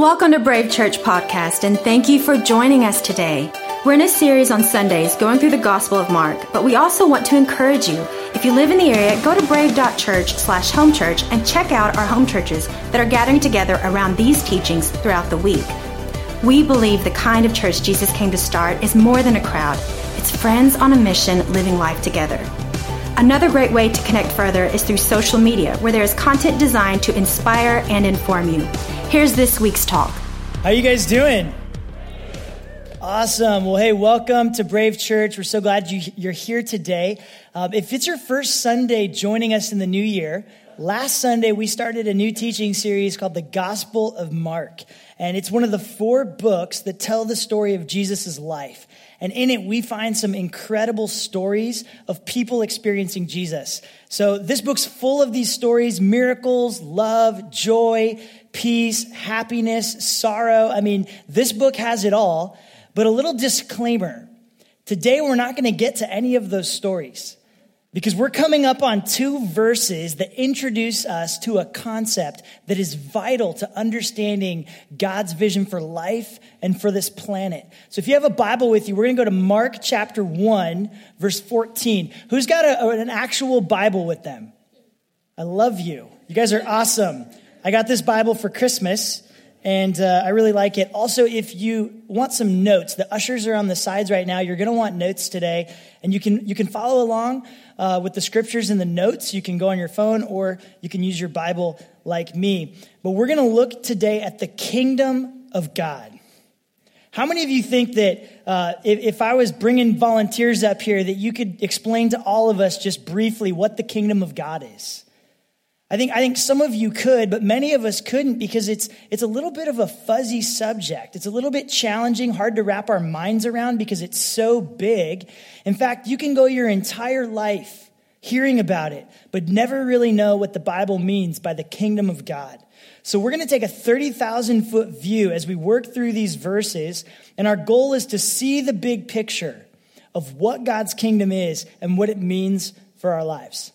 Welcome to Brave Church Podcast, and thank you for joining us today. We're in a series on Sundays going through the Gospel of Mark, but we also want to encourage you. If you live in the area, go to brave.church/homechurch and check out our home churches that are gathering together around these teachings throughout the week. We believe the kind of church Jesus came to start is more than a crowd. It's friends on a mission living life together. Another great way to connect further is through social media, where there is content designed to inspire and inform you. Here's this week's talk. How you guys doing? Awesome. Well, hey, welcome to Brave Church. We're so glad you're here today. If it's your first Sunday joining us in the new year, last Sunday we started a new teaching series called The Gospel of Mark. And it's one of the four books that tell the story of Jesus' life. And in it, we find some incredible stories of people experiencing Jesus. So this book's full of these stories: miracles, love, joy, peace, happiness, sorrow. I mean, this book has it all. But a little disclaimer, today we're not going to get to any of those stories because we're coming up on two verses that introduce us to a concept that is vital to understanding God's vision for life and for this planet. So if you have a Bible with you, we're going to go to Mark chapter 1, verse 14. Who's got an actual Bible with them? I love you. You guys are awesome. I got this Bible for Christmas. And I really like it. Also, if you want some notes, the ushers are on the sides right now. You're going to want notes today. And you can follow along with the scriptures and the notes. You can go on your phone or you can use your Bible like me. But we're going to look today at the kingdom of God. How many of you think that if I was bringing volunteers up here, that you could explain to all of us just briefly what the kingdom of God is? I think some of you could, but many of us couldn't because it's a little bit of a fuzzy subject. It's a little bit challenging, hard to wrap our minds around because it's so big. In fact, you can go your entire life hearing about it, but never really know what the Bible means by the kingdom of God. So we're going to take a 30,000-foot view as we work through these verses, and our goal is to see the big picture of what God's kingdom is and what it means for our lives.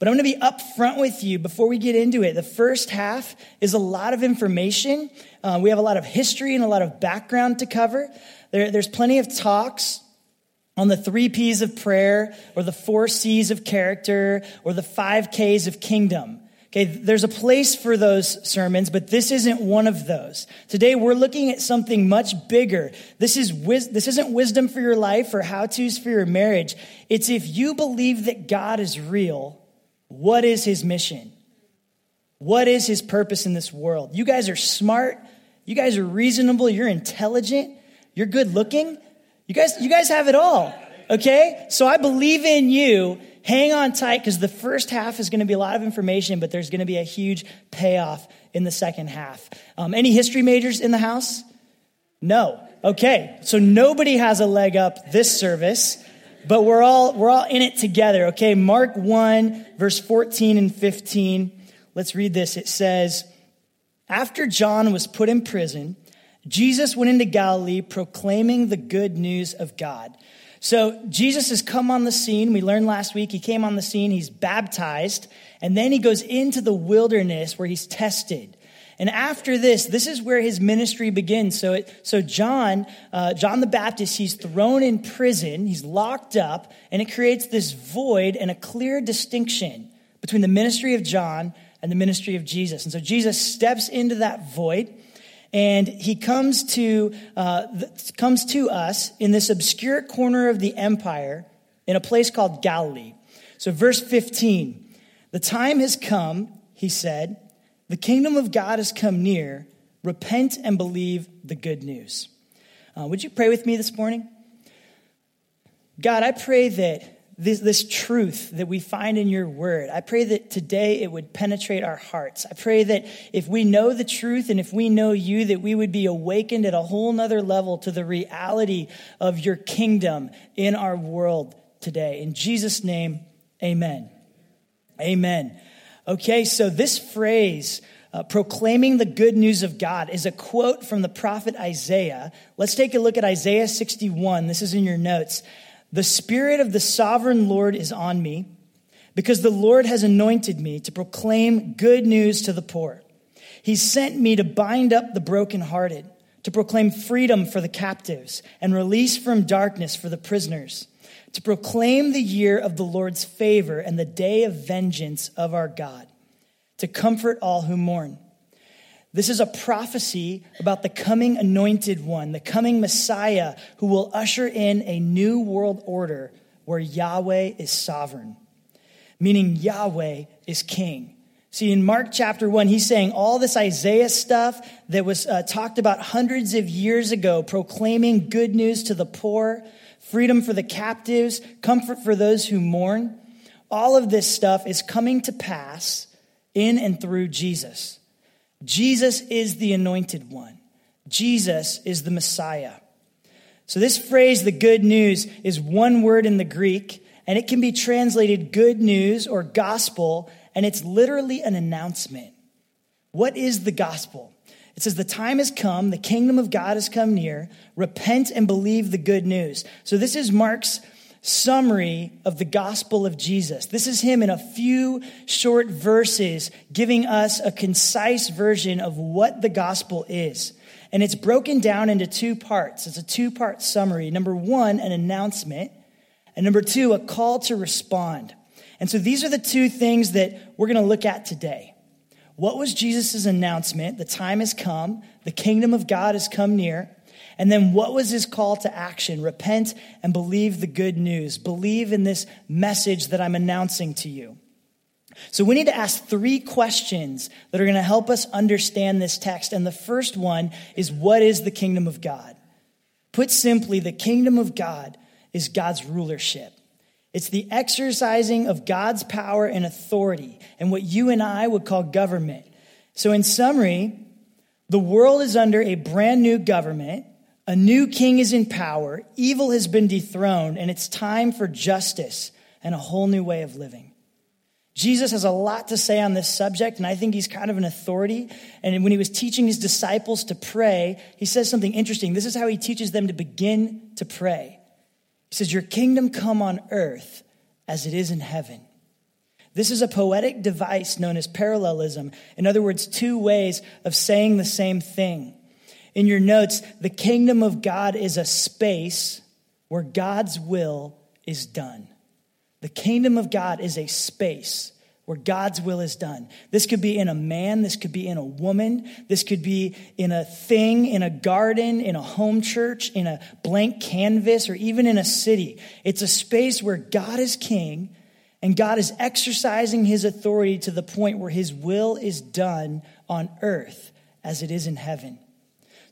But I'm going to be up front with you before we get into it. The first half is a lot of information. We have a lot of history and a lot of background to cover. There's plenty of talks on the 3 Ps of prayer or the 4 Cs of character or the 5 Ks of kingdom. Okay, there's a place for those sermons, but this isn't one of those. Today, we're looking at something much bigger. This isn't wisdom for your life or how-tos for your marriage. It's if you believe that God is real, what is his mission? What is his purpose in this world? You guys are smart. You guys are reasonable. You're intelligent. You're good looking. You guys have it all, okay? So I believe in you. Hang on tight because the first half is going to be a lot of information, but there's going to be a huge payoff in the second half. Any history majors in the house? No. Okay, so nobody has a leg up this service. But we're all in it together, okay? Mark 1, verse 14 and 15. Let's read this. It says, "After John was put in prison, Jesus went into Galilee proclaiming the good news of God." So Jesus has come on the scene. We learned last week he came on the scene. He's baptized. And then he goes into the wilderness where he's tested. And after this is where his ministry begins. So John the Baptist, he's thrown in prison, he's locked up, and it creates this void and a clear distinction between the ministry of John and the ministry of Jesus. And so Jesus steps into that void, and he comes to us in this obscure corner of the empire in a place called Galilee. So verse 15, "The time has come," he said, "the kingdom of God has come near. Repent and believe the good news." Would you pray with me this morning? God, I pray that this truth that we find in your word, I pray that today it would penetrate our hearts. I pray that if we know the truth and if we know you, that we would be awakened at a whole nother level to the reality of your kingdom in our world today. In Jesus' name, amen. Amen. Okay, so this phrase, proclaiming the good news of God, is a quote from the prophet Isaiah. Let's take a look at Isaiah 61. This is in your notes. "The Spirit of the sovereign Lord is on me, because the Lord has anointed me to proclaim good news to the poor. He sent me to bind up the brokenhearted, to proclaim freedom for the captives and release from darkness for the prisoners, to proclaim the year of the Lord's favor and the day of vengeance of our God, to comfort all who mourn." This is a prophecy about the coming anointed one, the coming Messiah who will usher in a new world order where Yahweh is sovereign, meaning Yahweh is king. See, in Mark chapter 1, he's saying all this Isaiah stuff that was talked about hundreds of years ago, proclaiming good news to the poor, freedom for the captives, comfort for those who mourn. All of this stuff is coming to pass in and through Jesus. Jesus is the anointed one. Jesus is the Messiah. So this phrase, the good news, is one word in the Greek, and it can be translated good news or gospel, and it's literally an announcement. What is the gospel? It says, "The time has come, the kingdom of God has come near, repent and believe the good news." So this is Mark's summary of the gospel of Jesus. This is him in a few short verses giving us a concise version of what the gospel is. And it's broken down into two parts. It's a two-part summary. Number one, an announcement. And number two, a call to respond. And so these are the two things that we're going to look at today. What was Jesus's announcement? The time has come. The kingdom of God has come near. And then what was his call to action? Repent and believe the good news. Believe in this message that I'm announcing to you. So we need to ask three questions that are going to help us understand this text. And the first one is, what is the kingdom of God? Put simply, the kingdom of God is God's rulership. It's the exercising of God's power and authority and what you and I would call government. So in summary, the world is under a brand new government. A new king is in power, evil has been dethroned, and it's time for justice and a whole new way of living. Jesus has a lot to say on this subject, and I think he's kind of an authority. And when he was teaching his disciples to pray, he says something interesting. This is how he teaches them to begin to pray. He says, "Your kingdom come on earth as it is in heaven." This is a poetic device known as parallelism. In other words, two ways of saying the same thing. In your notes, the kingdom of God is a space where God's will is done. The kingdom of God is a space where God's will is done. This could be in a man. This could be in a woman. This could be in a thing, in a garden, in a home church, in a blank canvas, or even in a city. It's a space where God is king and God is exercising his authority to the point where his will is done on earth as it is in heaven.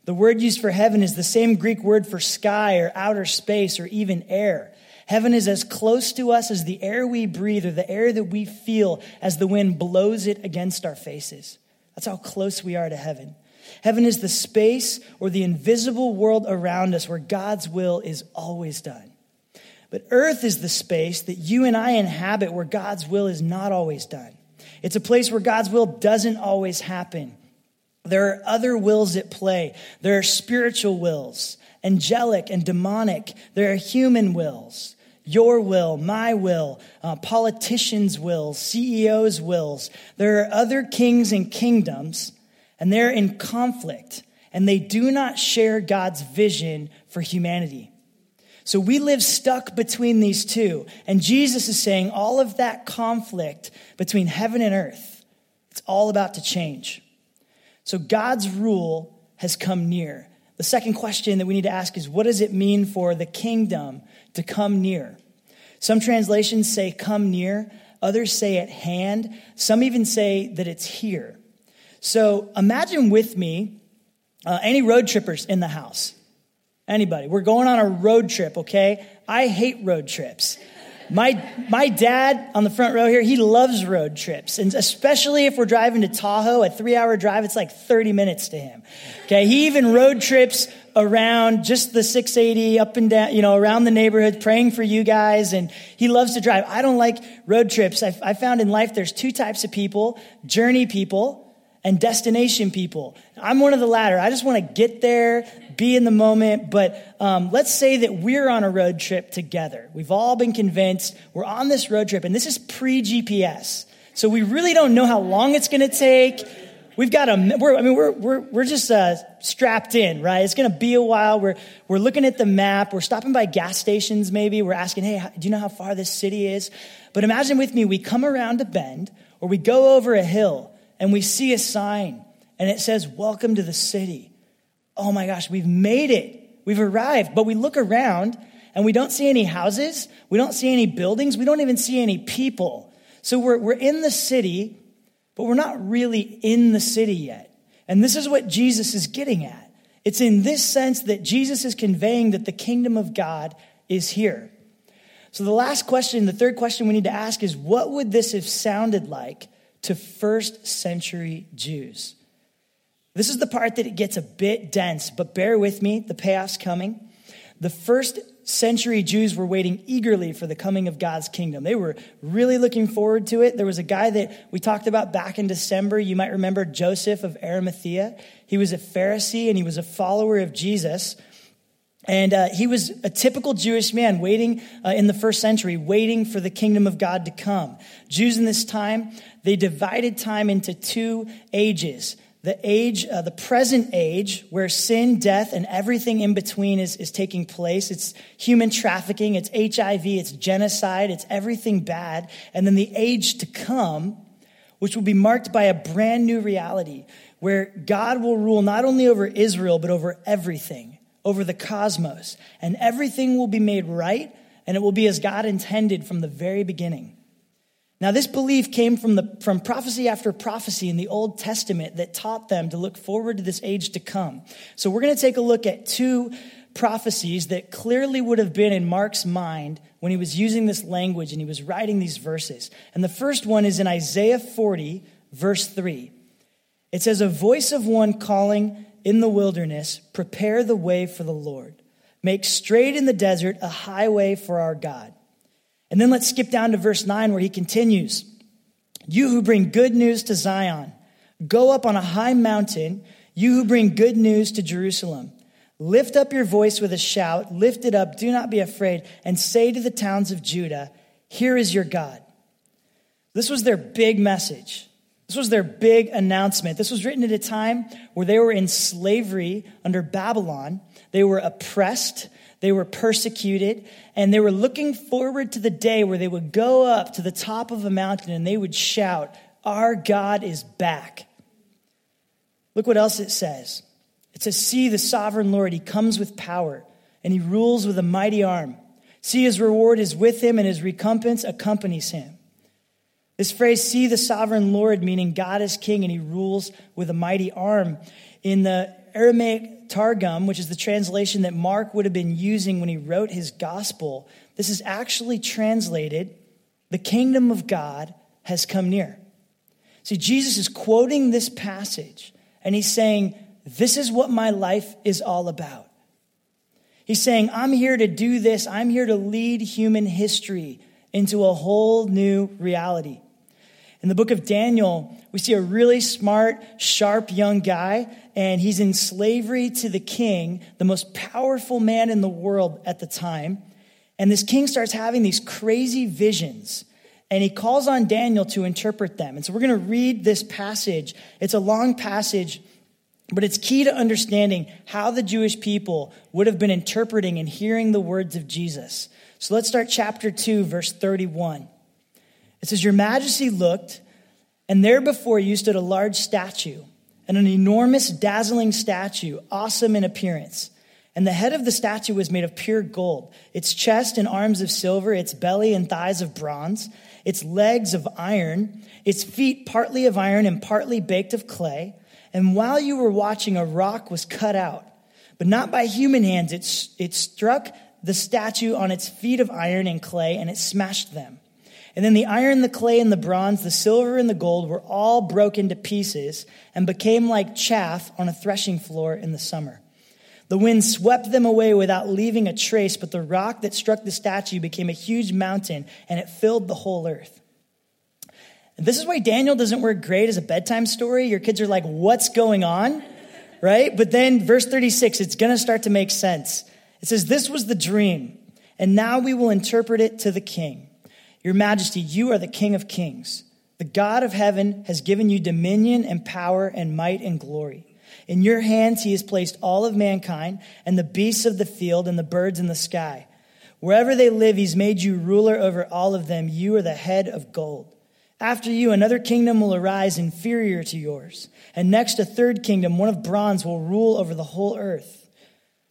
The word used for heaven is the same Greek word for sky or outer space or even air. Heaven is as close to us as the air we breathe or the air that we feel as the wind blows it against our faces. That's how close we are to heaven. Heaven is the space or the invisible world around us where God's will is always done. But earth is the space that you and I inhabit where God's will is not always done. It's a place where God's will doesn't always happen. There are other wills at play. There are spiritual wills, angelic and demonic. There are human wills, your will, my will, politicians' wills, CEOs' wills. There are other kings and kingdoms, and they're in conflict, and they do not share God's vision for humanity. So we live stuck between these two, and Jesus is saying all of that conflict between heaven and earth, it's all about to change. So God's rule has come near. The second question that we need to ask is, what does it mean for the kingdom to come near? Some translations say come near. Others say at hand. Some even say that it's here. So imagine with me any road trippers in the house. Anybody? We're going on a road trip, okay? I hate road trips. My dad on the front row here, he loves road trips. And especially if we're driving to Tahoe, a 3-hour drive, it's like 30 minutes to him. Okay. He even road trips around just the 680 up and down, around the neighborhood, praying for you guys. And he loves to drive. I don't like road trips. I found in life, there's two types of people, journey people and destination people. I'm one of the latter. I just want to get there, be in the moment. But let's say that we're on a road trip together. We've all been convinced we're on this road trip, and this is pre-GPS. So we really don't know how long it's going to take. We've got a, we're just strapped in, right? It's going to be a while. We're looking at the map. We're stopping by gas stations maybe. We're asking, hey, do you know how far this city is? But imagine with me, we come around a bend or we go over a hill and we see a sign and it says, welcome to the city. Oh my gosh, we've made it. We've arrived, but we look around and we don't see any houses. We don't see any buildings. We don't even see any people. So we're in the city, but we're not really in the city yet. And this is what Jesus is getting at. It's in this sense that Jesus is conveying that the kingdom of God is here. So the last question, the third question we need to ask is, what would this have sounded like to first century Jews? This is the part that it gets a bit dense, but bear with me, the payoff's coming. The first century Jews were waiting eagerly for the coming of God's kingdom. They were really looking forward to it. There was a guy that we talked about back in December. You might remember Joseph of Arimathea. He was a Pharisee and he was a follower of Jesus. And he was a typical Jewish man waiting in the first century, waiting for the kingdom of God to come. Jews in this time, they divided time into two ages. The present age, where sin, death, and everything in between is taking place. It's human trafficking, it's HIV, it's genocide, it's everything bad. And then the age to come, which will be marked by a brand new reality, where God will rule not only over Israel, but over everything, over the cosmos. And everything will be made right, and it will be as God intended from the very beginning. Now, this belief came from prophecy after prophecy in the Old Testament that taught them to look forward to this age to come. So we're going to take a look at two prophecies that clearly would have been in Mark's mind when he was using this language and he was writing these verses. And the first one is in Isaiah 40, verse 3. It says, a voice of one calling in the wilderness, prepare the way for the Lord. Make straight in the desert a highway for our God. And then let's skip down to verse 9 where he continues. You who bring good news to Zion, go up on a high mountain. You who bring good news to Jerusalem, lift up your voice with a shout. Lift it up. Do not be afraid. And say to the towns of Judah, here is your God. This was their big message. This was their big announcement. This was written at a time where they were in slavery under Babylon. They were oppressed. They were persecuted, and they were looking forward to the day where they would go up to the top of a mountain and they would shout, our God is back. Look what else it says. It says, see the sovereign Lord, he comes with power and he rules with a mighty arm. See, his reward is with him and his recompense accompanies him. This phrase, see the sovereign Lord, meaning God is king and he rules with a mighty arm. In the Aramaic Targum, which is the translation that Mark would have been using when he wrote his gospel, this is actually translated, the kingdom of God has come near. See, Jesus is quoting this passage and he's saying, this is what my life is all about. He's saying, I'm here to do this. I'm here to lead human history into a whole new reality. In the book of Daniel, we see a really smart, sharp young guy, and he's in slavery to the king, the most powerful man in the world at the time. And this king starts having these crazy visions, and he calls on Daniel to interpret them. And so we're going to read this passage. It's a long passage, but it's key to understanding how the Jewish people would have been interpreting and hearing the words of Jesus. So let's start chapter 2, verse 31. It says, your majesty looked, and there before you stood a large statue, and an enormous, dazzling statue, awesome in appearance. And the head of the statue was made of pure gold, its chest and arms of silver, its belly and thighs of bronze, its legs of iron, its feet partly of iron and partly baked of clay. And while you were watching, a rock was cut out, but not by human hands. It struck the statue on its feet of iron and clay, and it smashed them. And then the iron, the clay, and the bronze, the silver, and the gold were all broken to pieces and became like chaff on a threshing floor in the summer. The wind swept them away without leaving a trace, but the rock that struck the statue became a huge mountain, and it filled the whole earth. And this is why Daniel doesn't work great as a bedtime story. Your kids are like, what's going on, right? But then verse 36, it's going to start to make sense. It says, this was the dream, and now we will interpret it to the king. Your majesty, you are the King of kings. The God of heaven has given you dominion and power and might and glory. In your hands he has placed all of mankind and the beasts of the field and the birds in the sky. Wherever they live, he's made you ruler over all of them. You are the head of gold. After you, another kingdom will arise inferior to yours. And next, a third kingdom, one of bronze, will rule over the whole earth.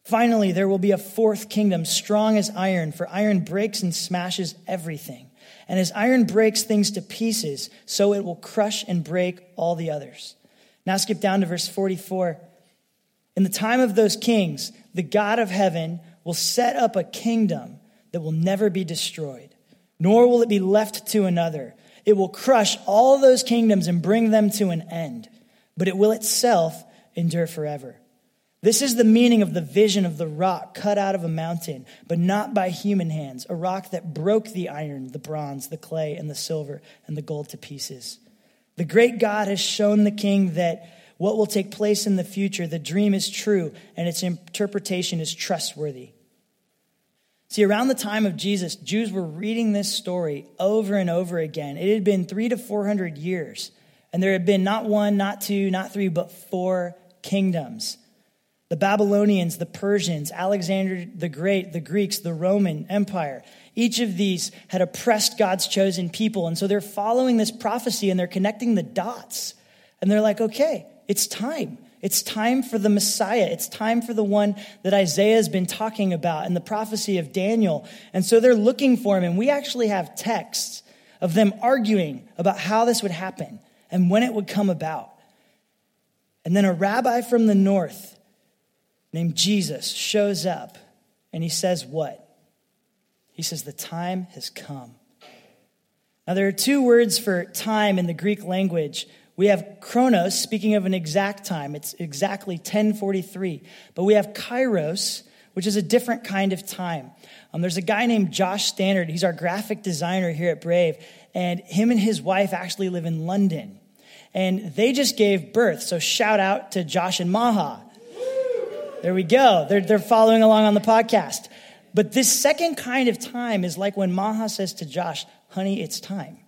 Finally, there will be a fourth kingdom, strong as iron, for iron breaks and smashes everything. And as iron breaks things to pieces, so it will crush and break all the others. Now skip down to verse 44. In the time of those kings, the God of heaven will set up a kingdom that will never be destroyed, nor will it be left to another. It will crush all those kingdoms and bring them to an end, but it will itself endure forever. This is the meaning of the vision of the rock cut out of a mountain, but not by human hands, a rock that broke the iron, the bronze, the clay, and the silver, and the gold to pieces. The great God has shown the king that what will take place in the future, the dream is true, and its interpretation is trustworthy. See, around the time of Jesus, Jews were reading this story over and over again. It had been 300 to 400 years, and there had been not one, not two, not three, but four kingdoms. The Babylonians, the Persians, Alexander the Great, the Greeks, the Roman Empire. Each of these had oppressed God's chosen people. And so they're following this prophecy and they're connecting the dots. And they're like, okay, it's time. It's time for the Messiah. It's time for the one that Isaiah has been talking about and the prophecy of Daniel. And so they're looking for him. And we actually have texts of them arguing about how this would happen and when it would come about. And then a rabbi from the north named Jesus shows up and he says what? He says, the time has come. Now there are two words for time in the Greek language. We have chronos, speaking of an exact time. It's exactly 10:43. But we have kairos, which is a different kind of time. There's a guy named Josh Standard. He's our graphic designer here at Brave. And him and his wife actually live in London. And they just gave birth. So shout out to Josh and Maha. There we go. They're following along on the podcast. But this second kind of time is like when Maha says to Josh, honey, it's time.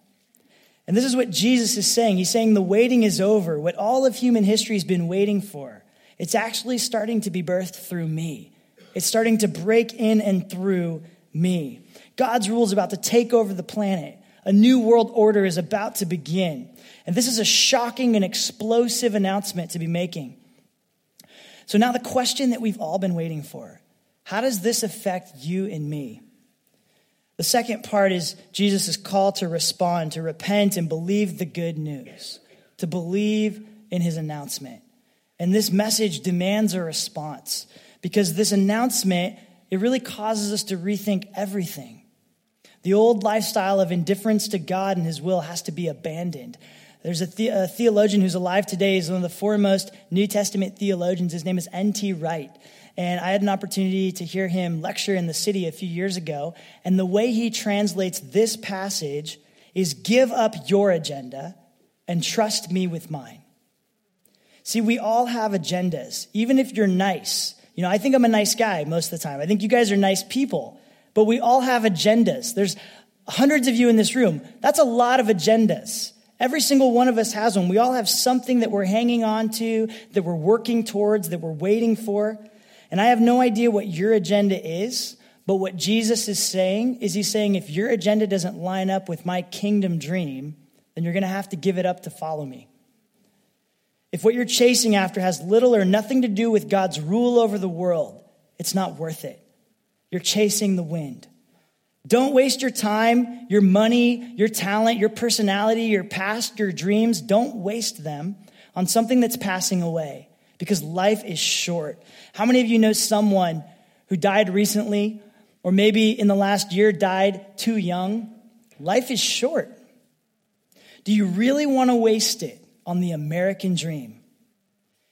And this is what Jesus is saying. He's saying the waiting is over. What all of human history has been waiting for, it's actually starting to be birthed through me. It's starting to break in and through me. God's rule is about to take over the planet. A new world order is about to begin. And this is a shocking and explosive announcement to be making. So now the question that we've all been waiting for, how does this affect you and me? The second part is Jesus' call to respond, to repent and believe the good news, to believe in his announcement. And this message demands a response because this announcement, it really causes us to rethink everything. The old lifestyle of indifference to God and his will has to be abandoned. There's a theologian who's alive today. He's one of the foremost New Testament theologians. His name is N.T. Wright. And I had an opportunity to hear him lecture in the city a few years ago. And the way he translates this passage is give up your agenda and trust me with mine. See, we all have agendas, even if you're nice. You know, I think I'm a nice guy most of the time. I think you guys are nice people, but we all have agendas. There's hundreds of you in this room. That's a lot of agendas. Every single one of us has one. We all have something that we're hanging on to, that we're working towards, that we're waiting for. And I have no idea what your agenda is, but what Jesus is saying is he's saying, if your agenda doesn't line up with my kingdom dream, then you're going to have to give it up to follow me. If what you're chasing after has little or nothing to do with God's rule over the world, it's not worth it. You're chasing the wind. Don't waste your time, your money, your talent, your personality, your past, your dreams. Don't waste them on something that's passing away because life is short. How many of you know someone who died recently or maybe in the last year died too young? Life is short. Do you really want to waste it on the American dream?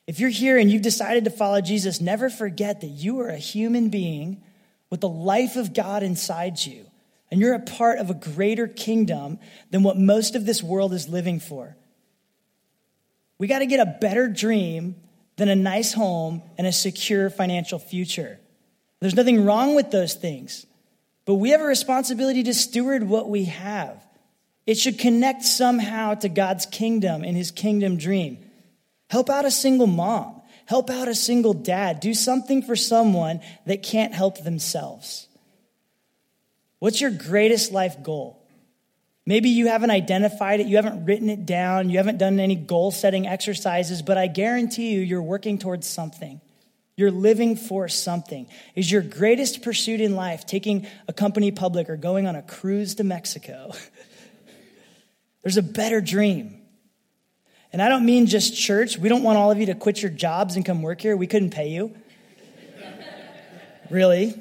If you're here and you've decided to follow Jesus, never forget that you are a human being with the life of God inside you, and you're a part of a greater kingdom than what most of this world is living for. We got to get a better dream than a nice home and a secure financial future. There's nothing wrong with those things, but we have a responsibility to steward what we have. It should connect somehow to God's kingdom and his kingdom dream. Help out a single mom. Help out a single dad. Do something for someone that can't help themselves. What's your greatest life goal? Maybe you haven't identified it, you haven't written it down, you haven't done any goal-setting exercises, but I guarantee you, you're working towards something. You're living for something. Is your greatest pursuit in life taking a company public or going on a cruise to Mexico? There's a better dream. And I don't mean just church. We don't want all of you to quit your jobs and come work here. We couldn't pay you. Really.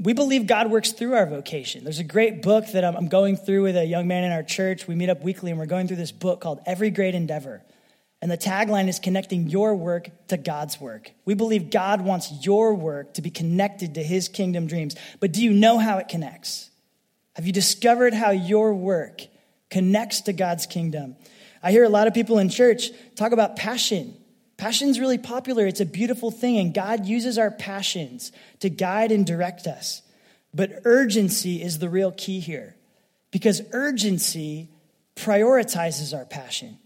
We believe God works through our vocation. There's a great book that I'm going through with a young man in our church. We meet up weekly and we're going through this book called Every Great Endeavor. And the tagline is connecting your work to God's work. We believe God wants your work to be connected to his kingdom dreams. But do you know how it connects? Have you discovered how your work connects to God's kingdom? I hear a lot of people in church talk about passion. Passion's really popular. It's a beautiful thing, and God uses our passions to guide and direct us. But urgency is the real key here, because urgency prioritizes our passion.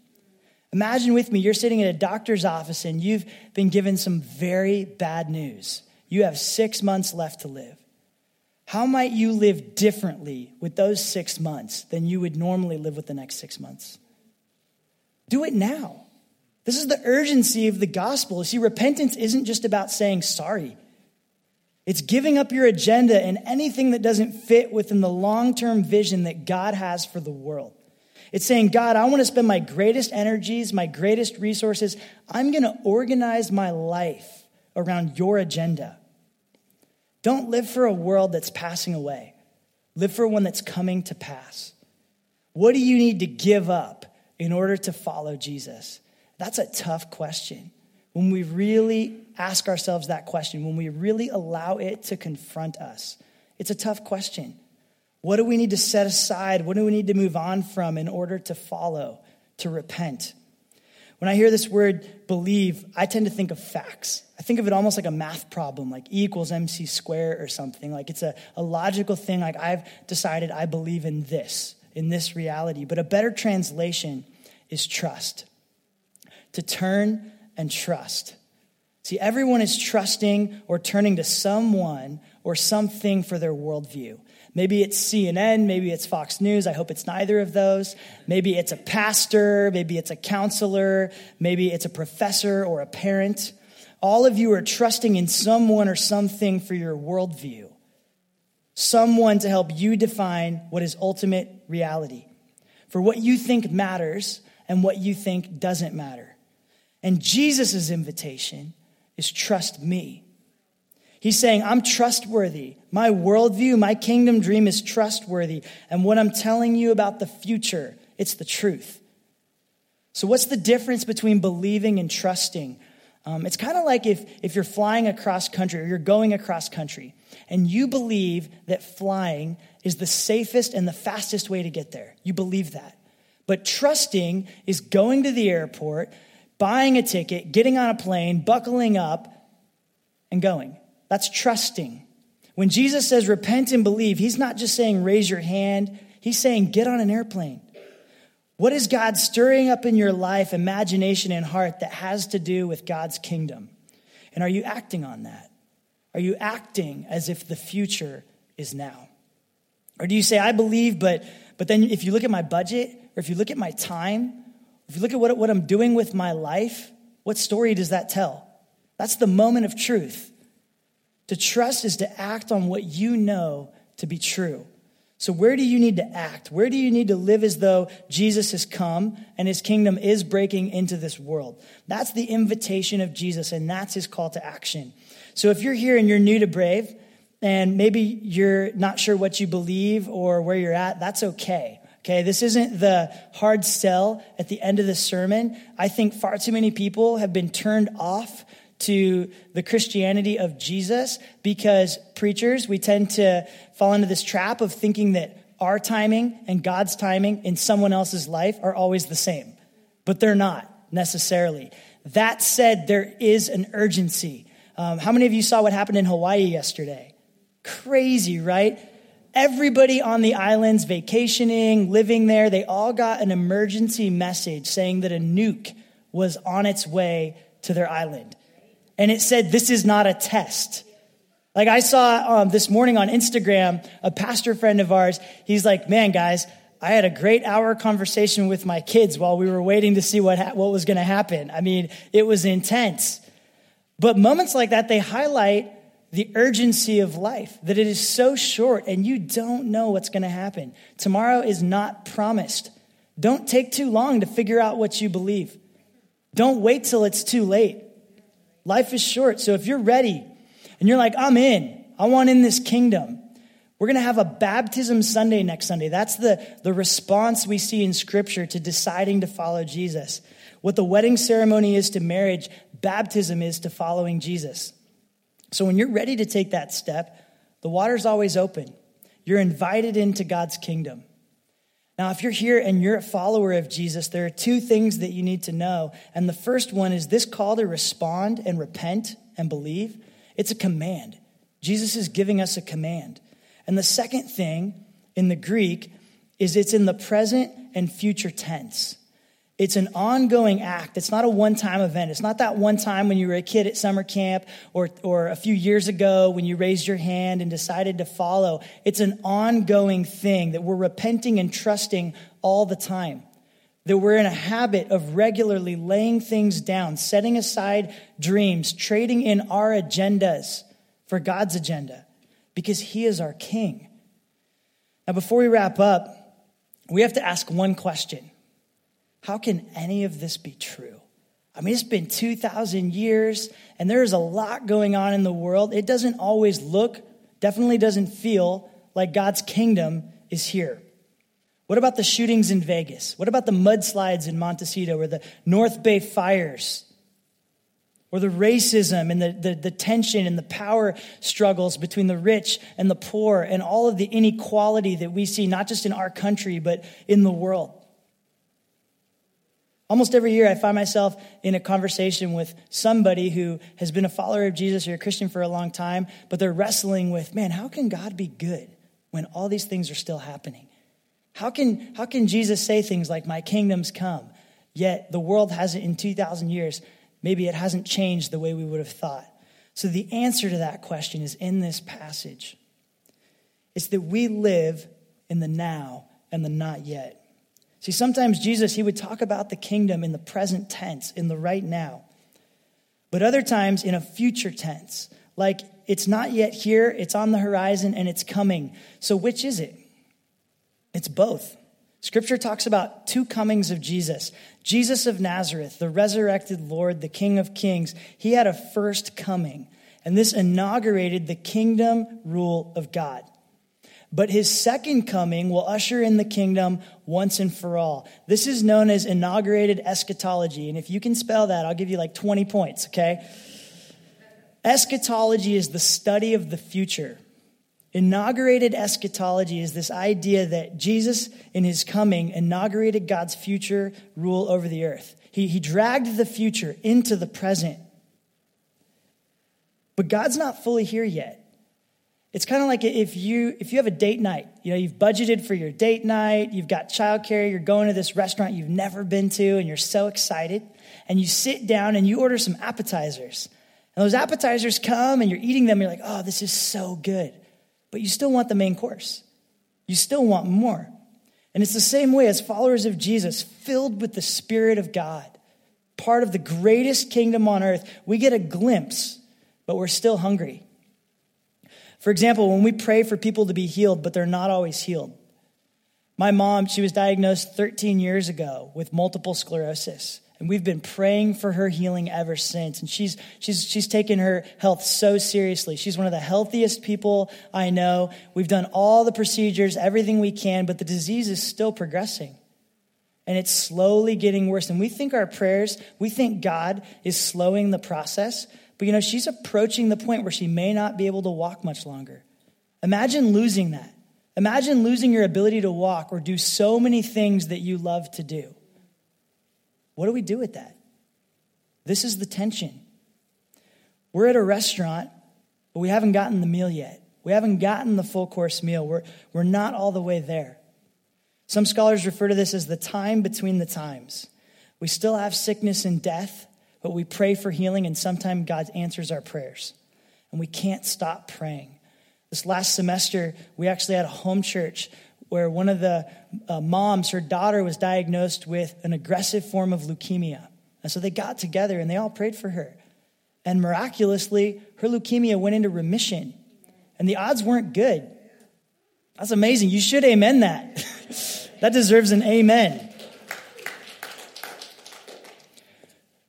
Imagine with me, you're sitting at a doctor's office, and you've been given some very bad news. You have 6 months left to live. How might you live differently with those 6 months than you would normally live with the next 6 months? Do it now. This is the urgency of the gospel. You see, repentance isn't just about saying sorry. It's giving up your agenda and anything that doesn't fit within the long-term vision that God has for the world. It's saying, God, I want to spend my greatest energies, my greatest resources. I'm going to organize my life around your agenda. Don't live for a world that's passing away. Live for one that's coming to pass. What do you need to give up in order to follow Jesus? That's a tough question. When we really ask ourselves that question, when we really allow it to confront us, it's a tough question. What do we need to set aside? What do we need to move on from in order to follow, to repent? When I hear this word believe, I tend to think of facts. I think of it almost like a math problem, like E equals MC squared or something. Like it's a logical thing, like I've decided I believe in this reality. But a better translation is trust. To turn and trust. See, everyone is trusting or turning to someone or something for their worldview. Maybe it's CNN, maybe it's Fox News. I hope it's neither of those. Maybe it's a pastor, maybe it's a counselor, maybe it's a professor or a parent. All of you are trusting in someone or something for your worldview. Someone to help you define what is ultimate reality. For what you think matters and what you think doesn't matter. And Jesus' invitation is trust me. He's saying, I'm trustworthy. My worldview, my kingdom dream is trustworthy. And what I'm telling you about the future, it's the truth. So what's the difference between believing and trusting? It's kind of like if you're flying across country or you're going across country and you believe that flying is the safest and the fastest way to get there. You believe that. But trusting is going to the airport, buying a ticket, getting on a plane, buckling up, and going. That's trusting. When Jesus says repent and believe, he's not just saying raise your hand. He's saying get on an airplane. What is God stirring up in your life, imagination, and heart that has to do with God's kingdom? And are you acting on that? Are you acting as if the future is now? Or do you say, I believe, but then if you look at my budget, or if you look at my time, if you look at what I'm doing with my life, what story does that tell? That's the moment of truth. To trust is to act on what you know to be true. So where do you need to act? Where do you need to live as though Jesus has come and his kingdom is breaking into this world? That's the invitation of Jesus, and that's his call to action. So if you're here and you're new to Brave, and maybe you're not sure what you believe or where you're at, that's okay. Okay, this isn't the hard sell at the end of the sermon. I think far too many people have been turned off to the Christianity of Jesus because preachers, we tend to fall into this trap of thinking that our timing and God's timing in someone else's life are always the same, but they're not necessarily. That said, there is an urgency. How many of you saw what happened in Hawaii yesterday? Crazy, right? Everybody on the islands vacationing, living there, they all got an emergency message saying that a nuke was on its way to their island. And it said, this is not a test. Like I saw this morning on Instagram, a pastor friend of ours, he's like, man, guys, I had a great hour conversation with my kids while we were waiting to see what was going to happen. I mean, it was intense. But moments like that, they highlight the urgency of life, that it is so short and you don't know what's going to happen. Tomorrow is not promised. Don't take too long to figure out what you believe. Don't wait till it's too late. Life is short. So if you're ready and you're like, I'm in, I want in this kingdom. We're going to have a baptism Sunday next Sunday. That's the response we see in Scripture to deciding to follow Jesus. What the wedding ceremony is to marriage, baptism is to following Jesus. So when you're ready to take that step, the water's always open. You're invited into God's kingdom. Now, if you're here and you're a follower of Jesus, there are two things that you need to know. And the first one is this call to respond and repent and believe. It's a command. Jesus is giving us a command. And the second thing in the Greek is it's in the present and future tense. It's an ongoing act. It's not a one-time event. It's not that one time when you were a kid at summer camp or a few years ago when you raised your hand and decided to follow. It's an ongoing thing that we're repenting and trusting all the time, that we're in a habit of regularly laying things down, setting aside dreams, trading in our agendas for God's agenda because he is our king. Now, before we wrap up, we have to ask one question. How can any of this be true? I mean, it's been 2,000 years, and there is a lot going on in the world. It doesn't always look, definitely doesn't feel like God's kingdom is here. What about the shootings in Vegas? What about the mudslides in Montecito or the North Bay fires? Or the racism and the tension and the power struggles between the rich and the poor and all of the inequality that we see, not just in our country, but in the world. Almost every year I find myself in a conversation with somebody who has been a follower of Jesus or a Christian for a long time, but they're wrestling with, man, how can God be good when all these things are still happening? How can Jesus say things like, my kingdom's come, yet the world hasn't in 2,000 years, maybe it hasn't changed the way we would have thought. So the answer to that question is in this passage. It's that we live in the now and the not yet. See, sometimes Jesus, he would talk about the kingdom in the present tense, in the right now. But other times in a future tense, like it's not yet here, it's on the horizon, and it's coming. So which is it? It's both. Scripture talks about two comings of Jesus. Jesus of Nazareth, the resurrected Lord, the King of Kings, he had a first coming. And this inaugurated the kingdom rule of God. But his second coming will usher in the kingdom once and for all. This is known as inaugurated eschatology. And if you can spell that, I'll give you like 20 points, okay? Eschatology is the study of the future. Inaugurated eschatology is this idea that Jesus, in his coming, inaugurated God's future rule over the earth. He dragged the future into the present. But God's not fully here yet. It's kind of like if you have a date night, you know, you've budgeted for your date night, you've got childcare, you're going to this restaurant you've never been to, and you're so excited, and you sit down and you order some appetizers. And those appetizers come, and you're eating them, and you're like, oh, this is so good. But you still want the main course. You still want more. And it's the same way as followers of Jesus, filled with the Spirit of God, part of the greatest kingdom on earth, we get a glimpse, but we're still hungry. For example, when we pray for people to be healed, but they're not always healed. My mom, she was diagnosed 13 years ago with multiple sclerosis, and we've been praying for her healing ever since. And she's taken her health so seriously. She's one of the healthiest people I know. We've done all the procedures, everything we can, but the disease is still progressing. And it's slowly getting worse. And we think our prayers, we think God is slowing the process. But, you know, she's approaching the point where she may not be able to walk much longer. Imagine losing that. Imagine losing your ability to walk or do so many things that you love to do. What do we do with that? This is the tension. We're at a restaurant, but we haven't gotten the meal yet. We haven't gotten the full course meal. We're not all the way there. Some scholars refer to this as the time between the times. We still have sickness and death, but we pray for healing, and sometimes God answers our prayers. And we can't stop praying. This last semester, we actually had a home church where one of the moms, her daughter was diagnosed with an aggressive form of leukemia. And so they got together and they all prayed for her. And miraculously, her leukemia went into remission. And the odds weren't good. That's amazing. You should amen that. That deserves an amen.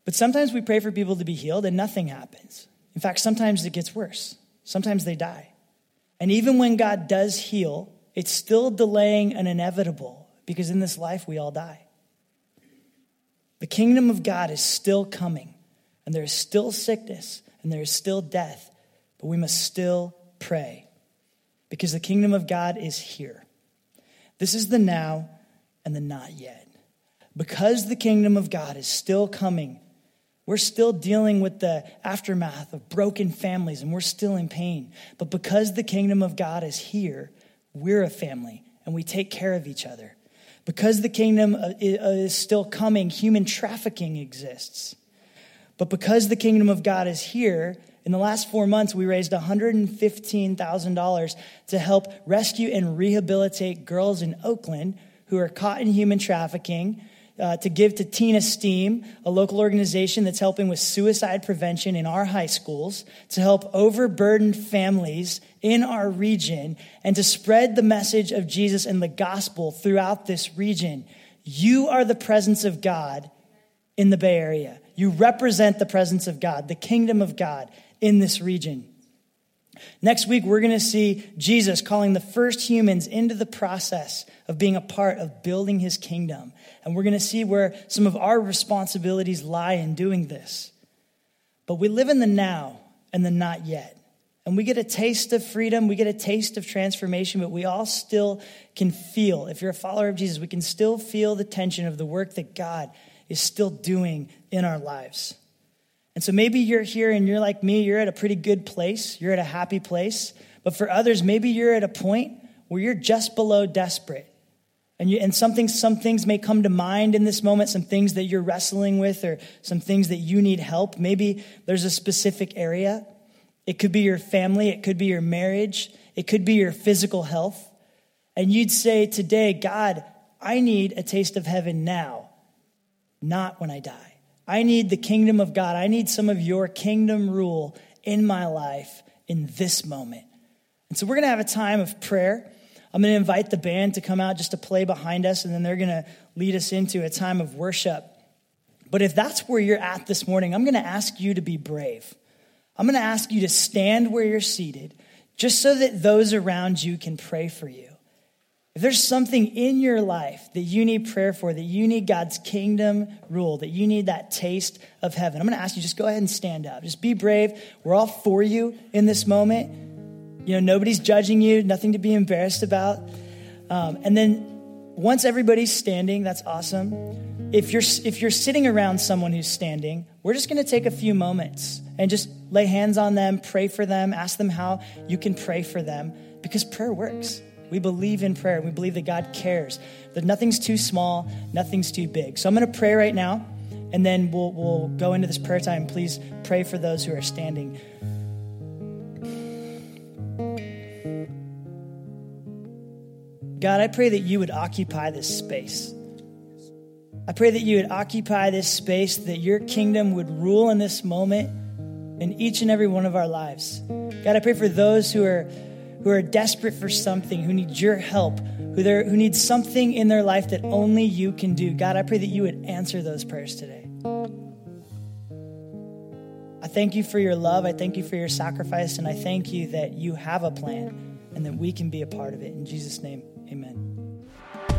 But sometimes we pray for people to be healed and nothing happens. In fact, sometimes it gets worse. Sometimes they die. And even when God does heal, it's still delaying an inevitable, because in this life we all die. The kingdom of God is still coming, and there is still sickness, and there is still death, but we must still pray, because the kingdom of God is here. This is the now and the not yet. Because the kingdom of God is still coming, we're still dealing with the aftermath of broken families, and we're still in pain. But because the kingdom of God is here, we're a family, and we take care of each other. Because the kingdom is still coming, human trafficking exists. But because the kingdom of God is here, in the last 4 months, we raised $115,000 to help rescue and rehabilitate girls in Oakland who are caught in human trafficking, to give to Teen Esteem, a local organization that's helping with suicide prevention in our high schools, to help overburdened families in our region, and to spread the message of Jesus and the gospel throughout this region. You are the presence of God in the Bay Area. You represent the presence of God, the kingdom of God in this region. Next week, we're going to see Jesus calling the first humans into the process of being a part of building his kingdom. And we're going to see where some of our responsibilities lie in doing this. But we live in the now and the not yet. And we get a taste of freedom, we get a taste of transformation, but we all still can feel, if you're a follower of Jesus, we can still feel the tension of the work that God is still doing in our lives. And so maybe you're here and you're like me, you're at a pretty good place, you're at a happy place. But for others, maybe you're at a point where you're just below desperate. And some things may come to mind in this moment, some things that you're wrestling with or some things that you need help. Maybe there's a specific area. It could be your family, it could be your marriage, it could be your physical health. And you'd say today, God, I need a taste of heaven now, not when I die. I need the kingdom of God. I need some of your kingdom rule in my life in this moment. And so we're going to have a time of prayer. I'm going to invite the band to come out just to play behind us, and then they're going to lead us into a time of worship. But if that's where you're at this morning, I'm going to ask you to be brave. I'm going to ask you to stand where you're seated just so that those around you can pray for you. If there's something in your life that you need prayer for, that you need God's kingdom rule, that you need that taste of heaven, I'm going to ask you, just go ahead and stand up. Just be brave. We're all for you in this moment. You know, nobody's judging you, nothing to be embarrassed about. And then once everybody's standing, that's awesome. If you're sitting around someone who's standing, we're just going to take a few moments and just lay hands on them, pray for them, ask them how you can pray for them, because prayer works. We believe in prayer. We believe that God cares, that nothing's too small, nothing's too big. So I'm going to pray right now, and then we'll go into this prayer time. Please pray for those who are standing. God, I pray that you would occupy this space. I pray that you would occupy this space, that your kingdom would rule in this moment in each and every one of our lives. God, I pray for those who are desperate for something, who need your help, who need something in their life that only you can do. God, I pray that you would answer those prayers today. I thank you for your love. I thank you for your sacrifice. And I thank you that you have a plan and that we can be a part of it. In Jesus' name, amen.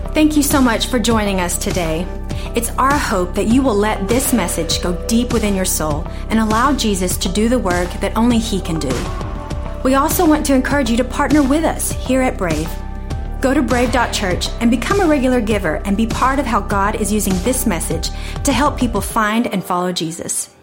Thank you so much for joining us today. It's our hope that you will let this message go deep within your soul and allow Jesus to do the work that only he can do. We also want to encourage you to partner with us here at Brave. Go to brave.church and become a regular giver and be part of how God is using this message to help people find and follow Jesus.